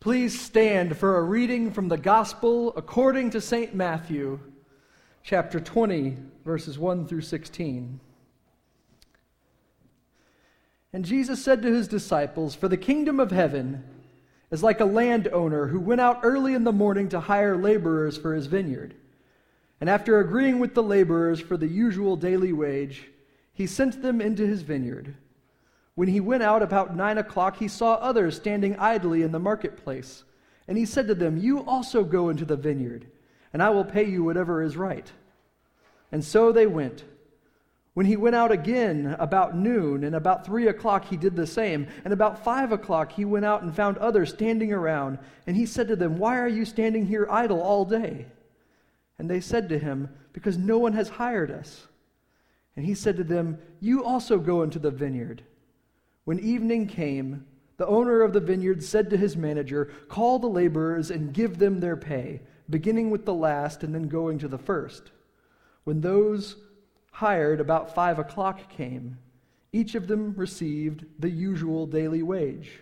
Please stand for a reading from the Gospel according to St. Matthew, chapter 20, verses 1 through 16. And Jesus said to his disciples, "For the kingdom of heaven is like a landowner who went out early in the morning to hire laborers for his vineyard. And after agreeing with the laborers for the usual daily wage, he sent them into his vineyard. When he went out about 9 o'clock, he saw others standing idly in the marketplace. And he said to them, 'You also go into the vineyard, and I will pay you whatever is right.' And so they went. When he went out again about noon, and about 3 o'clock he did the same. And about 5 o'clock he went out and found others standing around. And he said to them, 'Why are you standing here idle all day?' And they said to him, 'Because no one has hired us.' And he said to them, 'You also go into the vineyard.' When evening came, the owner of the vineyard said to his manager, 'Call the laborers and give them their pay, beginning with the last and then going to the first.' When those hired about 5 o'clock came, each of them received the usual daily wage.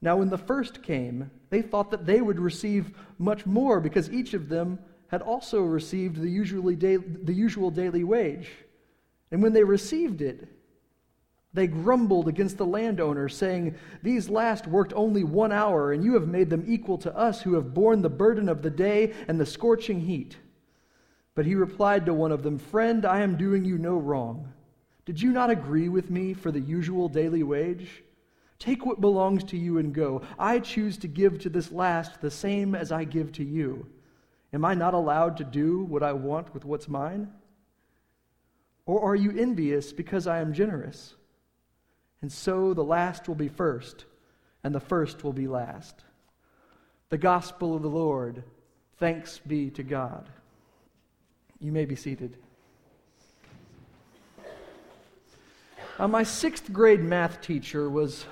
Now when the first came, they thought that they would receive much more, because each of them had also received the usual daily wage. And when they received it, they grumbled against the landowner, saying, 'These last worked only 1 hour, and you have made them equal to us who have borne the burden of the day and the scorching heat.' But he replied to one of them, 'Friend, I am doing you no wrong. Did you not agree with me for the usual daily wage? Take what belongs to you and go. I choose to give to this last the same as I give to you. Am I not allowed to do what I want with what's mine? Or are you envious because I am generous? And so the last will be first, and the first will be last." The Gospel of the Lord. Thanks be to God. You may be seated. My sixth grade math teacher was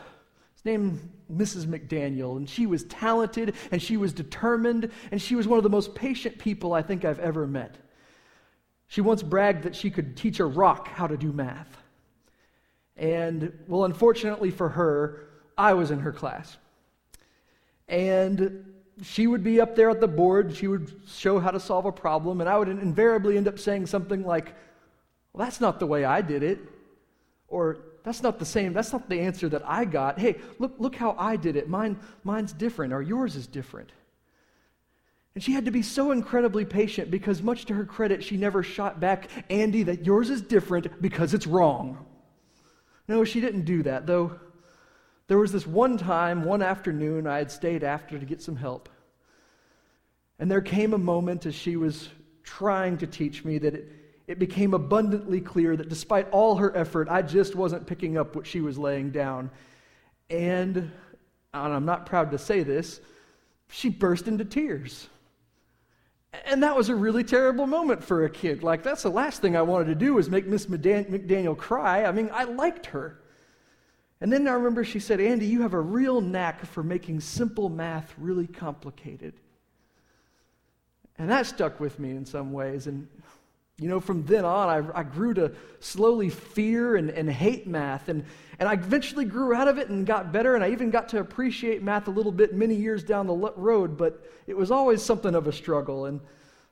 named Mrs. McDaniel, and she was talented, and she was determined, and she was one of the most patient people I think I've ever met. She once bragged that she could teach a rock how to do math. And, well, unfortunately for her, I was in her class. And she would be up there at the board, she would show how to solve a problem, and I would invariably end up saying something like, "Well, that's not the way I did it," or that's not the answer that I got. "Hey, look how I did it. Mine's different, or yours is different." And she had to be so incredibly patient because, much to her credit, she never shot back, "Andy, that yours is different because it's wrong." No, she didn't do that, though. There was this one time, one afternoon, I had stayed after to get some help. And there came a moment as she was trying to teach me that it became abundantly clear that despite all her effort, I just wasn't picking up what she was laying down. And I'm not proud to say this, she burst into tears. And that was a really terrible moment for a kid. Like, that's the last thing I wanted to do, was make Miss McDaniel cry. I mean, I liked her. And then I remember she said, "Andy, you have a real knack for making simple math really complicated." And that stuck with me in some ways. And, you know, from then on, I grew to slowly fear and hate math. And I eventually grew out of it and got better, and I even got to appreciate math a little bit many years down the road, but it was always something of a struggle. And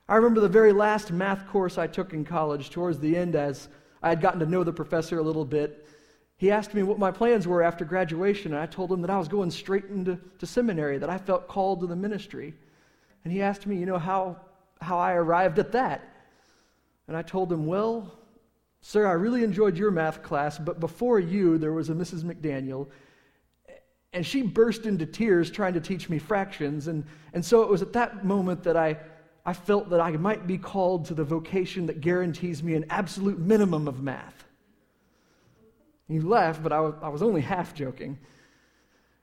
I remember the very last math course I took in college, towards the end, as I had gotten to know the professor a little bit, he asked me what my plans were after graduation, and I told him that I was going straight into seminary, that I felt called to the ministry. And he asked me, how I arrived at that. And I told him, "Well, sir, I really enjoyed your math class, but before you, there was a Mrs. McDaniel, and she burst into tears trying to teach me fractions, and so it was at that moment that I felt that I might be called to the vocation that guarantees me an absolute minimum of math." He laughed, but I was only half joking.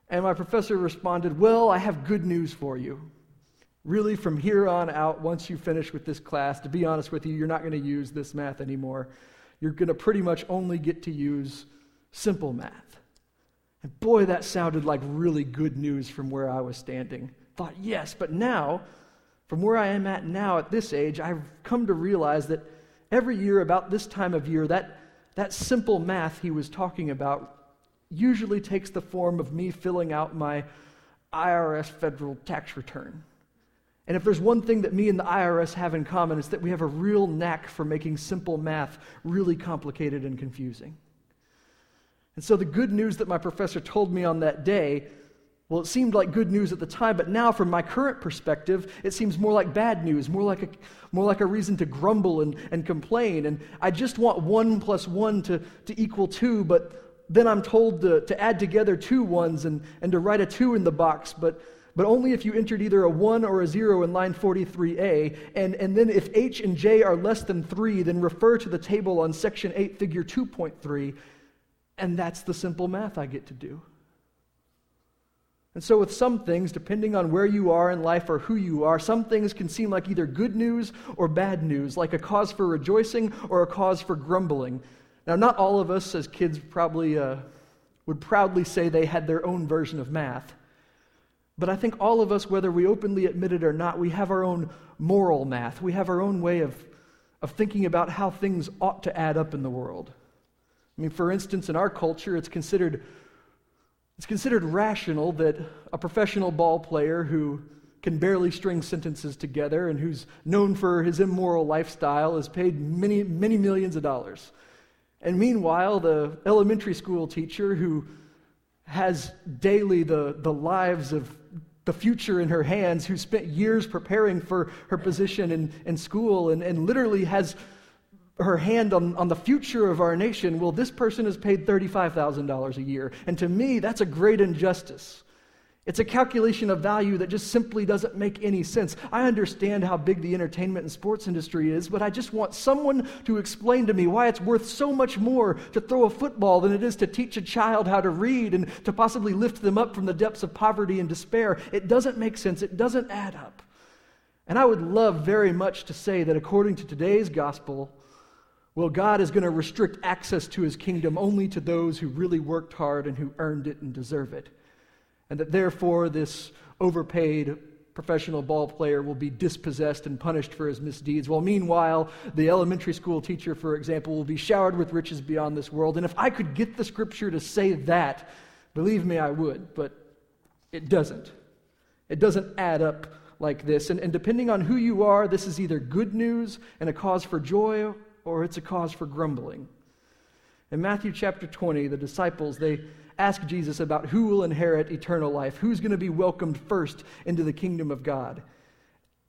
And my professor responded, "Well, I have good news for you. Really, from here on out, once you finish with this class, to be honest with you, you're not going to use this math anymore. You're going to pretty much only get to use simple math." And boy, that sounded like really good news from where I was standing. Thought, yes, but now, from where I am at now at this age, I've come to realize that every year about this time of year, that simple math he was talking about usually takes the form of me filling out my IRS federal tax return. And if there's one thing that me and the IRS have in common, it's that we have a real knack for making simple math really complicated and confusing. And so the good news that my professor told me on that day, well, it seemed like good news at the time, but now from my current perspective, it seems more like bad news, more like a reason to grumble and complain. And I just want 1 plus 1 to equal 2, but then I'm told to add together 2 ones and to write a 2 in the box, but only if you entered either a 1 or a 0 in line 43A, and then if H and J are less than 3, then refer to the table on section 8, figure 2.3, and that's the simple math I get to do. And so with some things, depending on where you are in life or who you are, some things can seem like either good news or bad news, like a cause for rejoicing or a cause for grumbling. Now, not all of us as kids probably would proudly say they had their own version of math. But I think all of us, whether we openly admit it or not, we have our own moral math. We have our own way of thinking about how things ought to add up in the world. I mean, for instance, in our culture, it's considered rational that a professional ball player who can barely string sentences together and who's known for his immoral lifestyle is paid many, many millions of dollars. And meanwhile, the elementary school teacher who has daily the lives of the future in her hands, who spent years preparing for her position in school and literally has her hand on the future of our nation, well, this person is paid $35,000 a year. And to me, that's a great injustice. It's a calculation of value that just simply doesn't make any sense. I understand how big the entertainment and sports industry is, but I just want someone to explain to me why it's worth so much more to throw a football than it is to teach a child how to read and to possibly lift them up from the depths of poverty and despair. It doesn't make sense. It doesn't add up. And I would love very much to say that according to today's gospel, well, God is going to restrict access to his kingdom only to those who really worked hard and who earned it and deserve it. And that therefore this overpaid professional ball player will be dispossessed and punished for his misdeeds, while meanwhile the elementary school teacher, for example, will be showered with riches beyond this world. And if I could get the scripture to say that, believe me, I would, but it doesn't. It doesn't add up like this. And depending on who you are, this is either good news and a cause for joy, or it's a cause for grumbling. In Matthew chapter 20, the disciples, they ask Jesus about who will inherit eternal life, who's going to be welcomed first into the kingdom of God.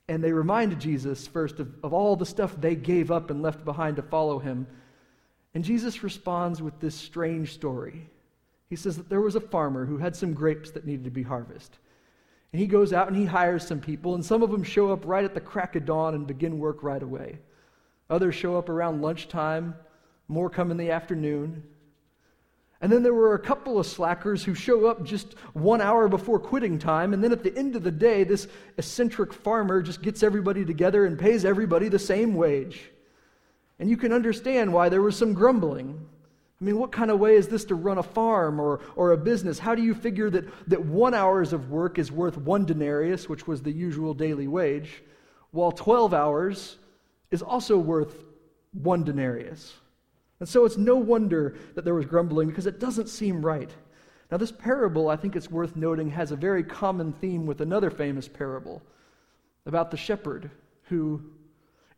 And they remind Jesus first of all the stuff they gave up and left behind to follow him. And Jesus responds with this strange story. He says that there was a farmer who had some grapes that needed to be harvested. And he goes out and he hires some people, and some of them show up right at the crack of dawn and begin work right away. Others show up around lunchtime, more come in the afternoon. And then there were a couple of slackers who show up just 1 hour before quitting time, and then at the end of the day, this eccentric farmer just gets everybody together and pays everybody the same wage. And you can understand why there was some grumbling. I mean, what kind of way is this to run a farm or a business? How do you figure that 1 hour's of work is worth 1 denarius, which was the usual daily wage, while 12 hours is also worth 1 denarius? And so it's no wonder that there was grumbling, because it doesn't seem right. Now, this parable, I think it's worth noting, has a very common theme with another famous parable about the shepherd who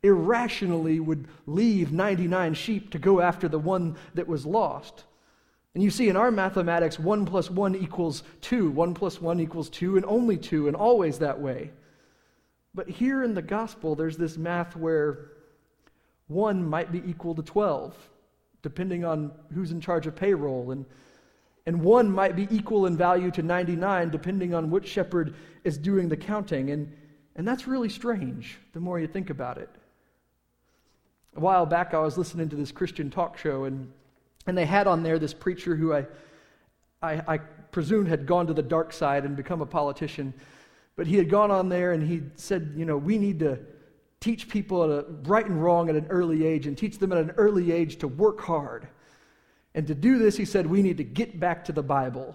irrationally would leave 99 sheep to go after the one that was lost. And you see, in our mathematics, 1 plus 1 equals 2. 1 plus 1 equals 2, and only 2, and always that way. But here in the gospel, there's this math where 1 might be equal to 12. Depending on who's in charge of payroll. And 1 might be equal in value to 99, depending on which shepherd is doing the counting. And that's really strange, the more you think about it. A while back, I was listening to this Christian talk show, and they had on there this preacher who I presume had gone to the dark side and become a politician. But he had gone on there, and he said, you know, we need to teach people right and wrong at an early age, and teach them at an early age to work hard. And to do this, he said, we need to get back to the Bible.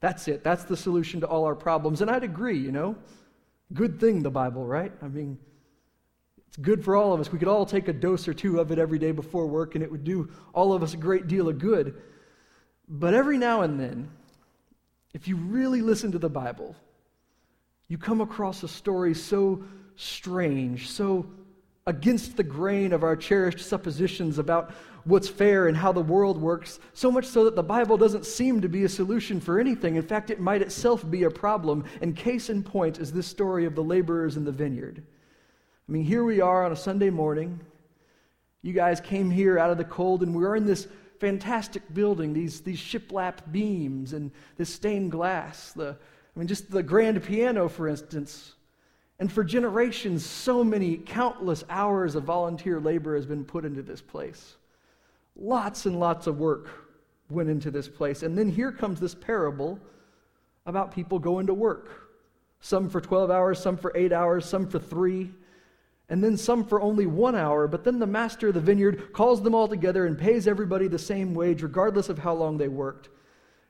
That's it. That's the solution to all our problems. And I'd agree, you know. Good thing, the Bible, right? I mean, it's good for all of us. We could all take a dose or two of it every day before work, and it would do all of us a great deal of good. But every now and then, if you really listen to the Bible, you come across a story so strange, so against the grain of our cherished suppositions about what's fair and how the world works, so much so that the Bible doesn't seem to be a solution for anything. In fact, it might itself be a problem. And case in point is this story of the laborers in the vineyard. I mean, here we are on a Sunday morning. You guys came here out of the cold, and we are in this fantastic building, these shiplap beams and this stained glass. Just the grand piano, for instance. And for generations, so many countless hours of volunteer labor has been put into this place. Lots and lots of work went into this place. And then here comes this parable about people going to work. Some for 12 hours, some for 8 hours, some for 3, and then some for only 1 hour. But then the master of the vineyard calls them all together and pays everybody the same wage, regardless of how long they worked.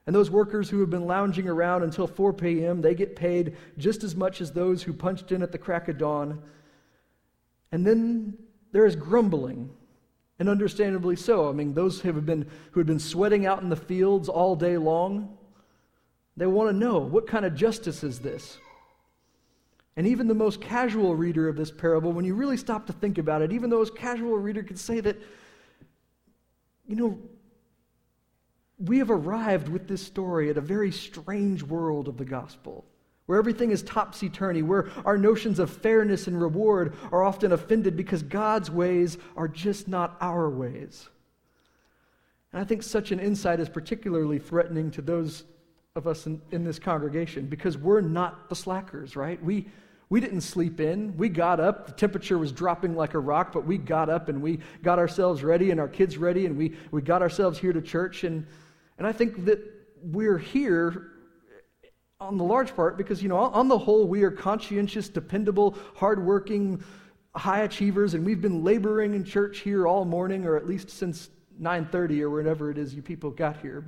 And those workers who have been lounging around until 4 p.m., they get paid just as much as those who punched in at the crack of dawn. And then there is grumbling. And understandably so. I mean, those who have been sweating out in the fields all day long, they want to know, what kind of justice is this? And even the most casual reader of this parable, when you really stop to think about it, even the most casual reader could say that, we have arrived with this story at a very strange world of the gospel, where everything is topsy-turvy, where our notions of fairness and reward are often offended because God's ways are just not our ways. And I think such an insight is particularly threatening to those of us in this congregation, because we're not the slackers, right? We didn't sleep in. We got up. The temperature was dropping like a rock, but we got up and we got ourselves ready and our kids ready, and we got ourselves here to church. And I think that we're here on the large part because, on the whole, we are conscientious, dependable, hardworking, high achievers, and we've been laboring in church here all morning, or at least since 9:30 or whenever it is you people got here.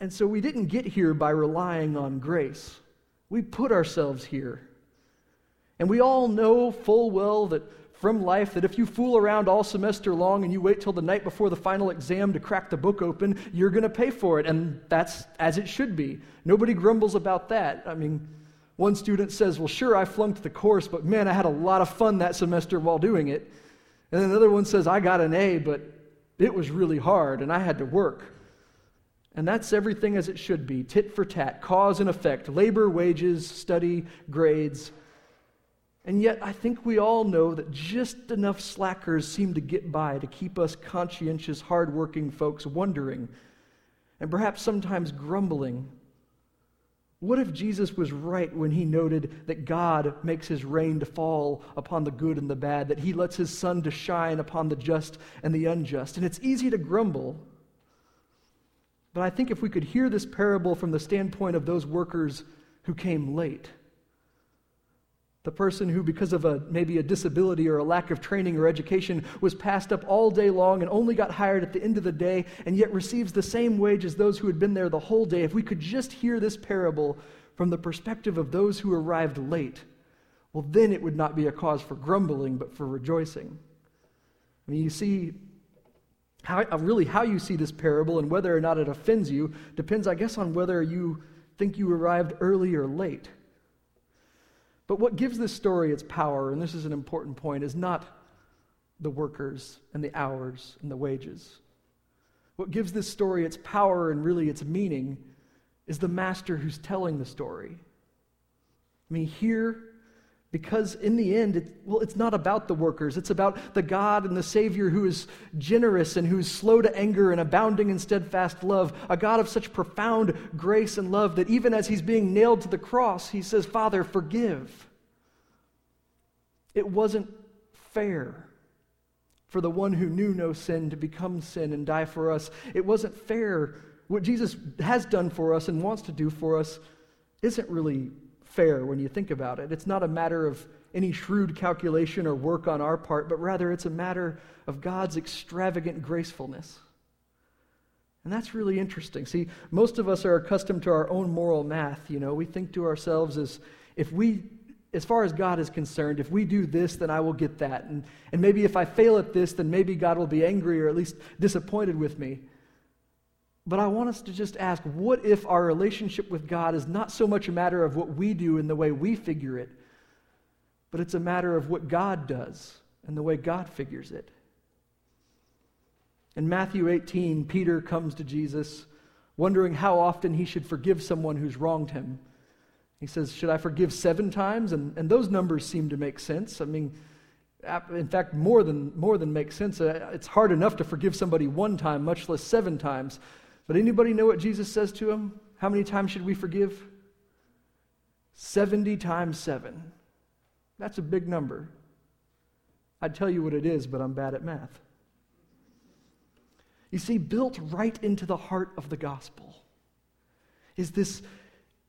And so we didn't get here by relying on grace. We put ourselves here. And we all know full well that from life, that if you fool around all semester long and you wait till the night before the final exam to crack the book open, you're going to pay for it, and that's as it should be. Nobody grumbles about that. I mean, one student says, well, sure, I flunked the course, but man, I had a lot of fun that semester while doing it. And then another one says, I got an A, but it was really hard, and I had to work. And that's everything as it should be, tit for tat, cause and effect, labor, wages, study, grades. And yet, I think we all know that just enough slackers seem to get by to keep us conscientious, hardworking folks wondering, and perhaps sometimes grumbling, what if Jesus was right when he noted that God makes his rain to fall upon the good and the bad, that he lets his sun to shine upon the just and the unjust? And it's easy to grumble, but I think if we could hear this parable from the standpoint of those workers who came late, the person who, because of maybe a disability or a lack of training or education, was passed up all day long and only got hired at the end of the day, and yet receives the same wage as those who had been there the whole day. If we could just hear this parable from the perspective of those who arrived late, well, then it would not be a cause for grumbling, but for rejoicing. I mean, you see, how you see this parable and whether or not it offends you depends, I guess, on whether you think you arrived early or late. But what gives this story its power, and this is an important point, is not the workers and the hours and the wages. What gives this story its power and really its meaning is the master who's telling the story. I mean, here, because in the end, it's not about the workers. It's about the God and the Savior who is generous and who's slow to anger and abounding in steadfast love, a God of such profound grace and love that even as he's being nailed to the cross, he says, Father, forgive. It wasn't fair for the one who knew no sin to become sin and die for us. It wasn't fair. What Jesus has done for us and wants to do for us isn't really fair when you think about it. It's not a matter of any shrewd calculation or work on our part, but rather it's a matter of God's extravagant gracefulness. And that's really interesting. See, most of us are accustomed to our own moral math. We think to ourselves as far as God is concerned, if we do this, then I will get that. And maybe if I fail at this, then maybe God will be angry or at least disappointed with me. But I want us to just ask, what if our relationship with God is not so much a matter of what we do and the way we figure it, but it's a matter of what God does and the way God figures it? In Matthew 18, Peter comes to Jesus wondering how often he should forgive someone who's wronged him. He says, should I forgive 7 times? And those numbers seem to make sense. I mean, in fact, more than makes sense. It's hard enough to forgive somebody 1 time, much less 7 times. But anybody know what Jesus says to him? How many times should we forgive? 70 times 7. That's a big number. I'd tell you what it is, but I'm bad at math. You see, built right into the heart of the gospel is this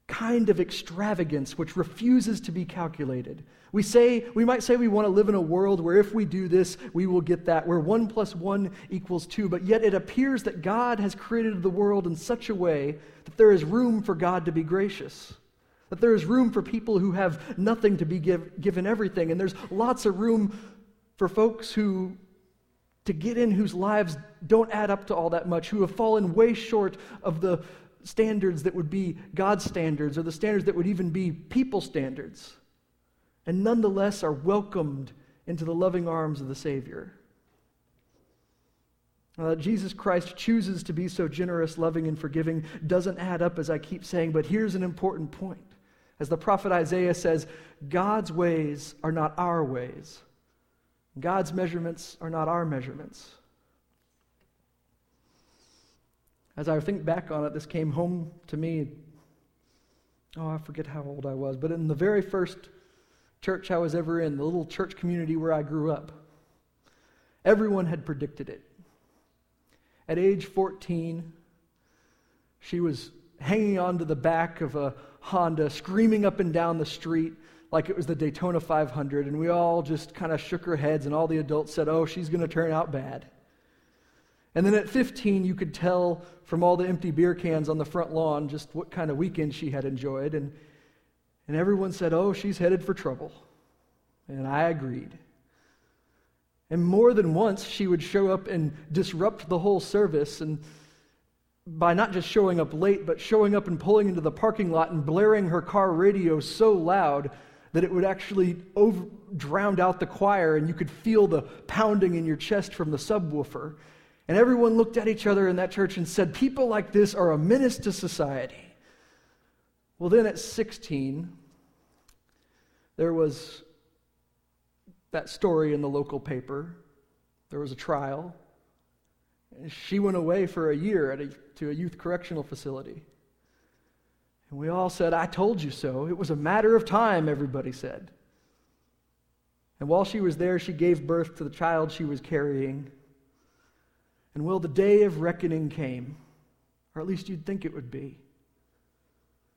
kind of extravagance which refuses to be calculated. We might say we want to live in a world where if we do this, we will get that, where 1 plus 1 equals 2, but yet it appears that God has created the world in such a way that there is room for God to be gracious, that there is room for people who have nothing to be given everything, and there's lots of room for folks whose lives don't add up to all that much, who have fallen way short of the standards that would be God's standards, or the standards that would even be people standards, and nonetheless are welcomed into the loving arms of the Savior. That Jesus Christ chooses to be so generous, loving, and forgiving doesn't add up, as I keep saying, but here's an important point. As the prophet Isaiah says, God's ways are not our ways. God's measurements are not our measurements. As I think back on it, this came home to me. Oh, I forget how old I was, but in the very first church I was ever in, the little church community where I grew up, everyone had predicted it. At age 14, she was hanging onto the back of a Honda, screaming up and down the street like it was the Daytona 500, and we all just kind of shook our heads, and all the adults said, oh, she's going to turn out bad. And then at 15, you could tell from all the empty beer cans on the front lawn just what kind of weekend she had enjoyed. And everyone said, oh, she's headed for trouble. And I agreed. And more than once, she would show up and disrupt the whole service, and by not just showing up late, but showing up and pulling into the parking lot and blaring her car radio so loud that it would actually drown out the choir, and you could feel the pounding in your chest from the subwoofer. And everyone looked at each other in that church and said, people like this are a menace to society. Well, then at 16, there was that story in the local paper. There was a trial. And she went away for a year to a youth correctional facility. And we all said, I told you so. It was a matter of time, everybody said. And while she was there, she gave birth to the child she was carrying. And well, the day of reckoning came, or at least you'd think it would be.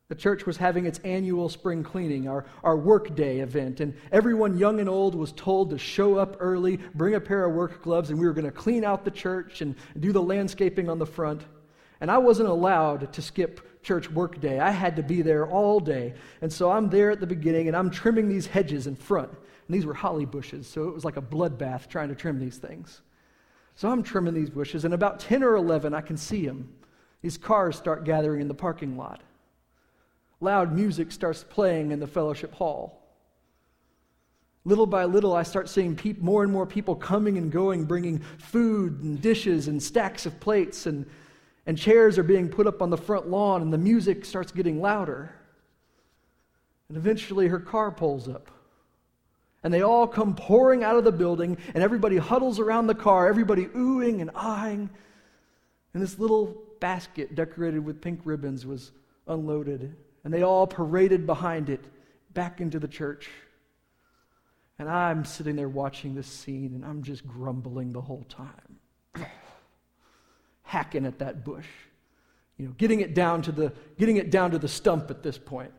The church was having its annual spring cleaning, our work day event, and everyone young and old was told to show up early, bring a pair of work gloves, and we were going to clean out the church and do the landscaping on the front. And I wasn't allowed to skip church work day. I had to be there all day. And so I'm there at the beginning, and I'm trimming these hedges in front. And these were holly bushes, so it was like a bloodbath trying to trim these things. So I'm trimming these bushes, and about 10 or 11, I can see them. These cars start gathering in the parking lot. Loud music starts playing in the fellowship hall. Little by little, I start seeing more and more people coming and going, bringing food and dishes and stacks of plates, and chairs are being put up on the front lawn, and the music starts getting louder. And eventually, her car pulls up. And they all come pouring out of the building, and everybody huddles around the car, everybody oohing and aahing. And this little basket decorated with pink ribbons was unloaded, and they all paraded behind it back into the church. And I'm sitting there watching this scene, and I'm just grumbling the whole time. Hacking at that bush. Getting it down to the stump at this point.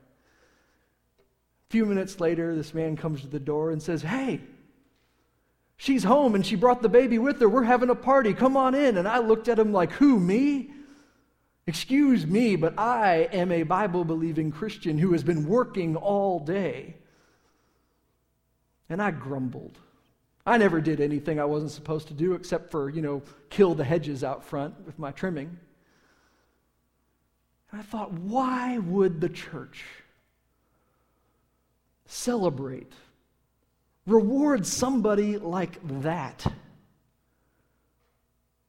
A few minutes later, this man comes to the door and says, hey, she's home and she brought the baby with her. We're having a party. Come on in. And I looked at him like, who, me? Excuse me, but I am a Bible-believing Christian who has been working all day. And I grumbled. I never did anything I wasn't supposed to do except for, kill the hedges out front with my trimming. And I thought, why would the church celebrate, reward somebody like that?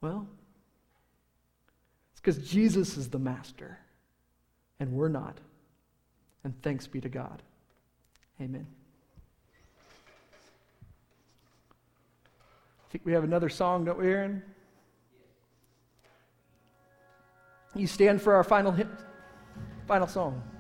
Well, it's because Jesus is the master, and we're not. And thanks be to God. Amen. I think we have another song, don't we, Aaron? You stand for our final song.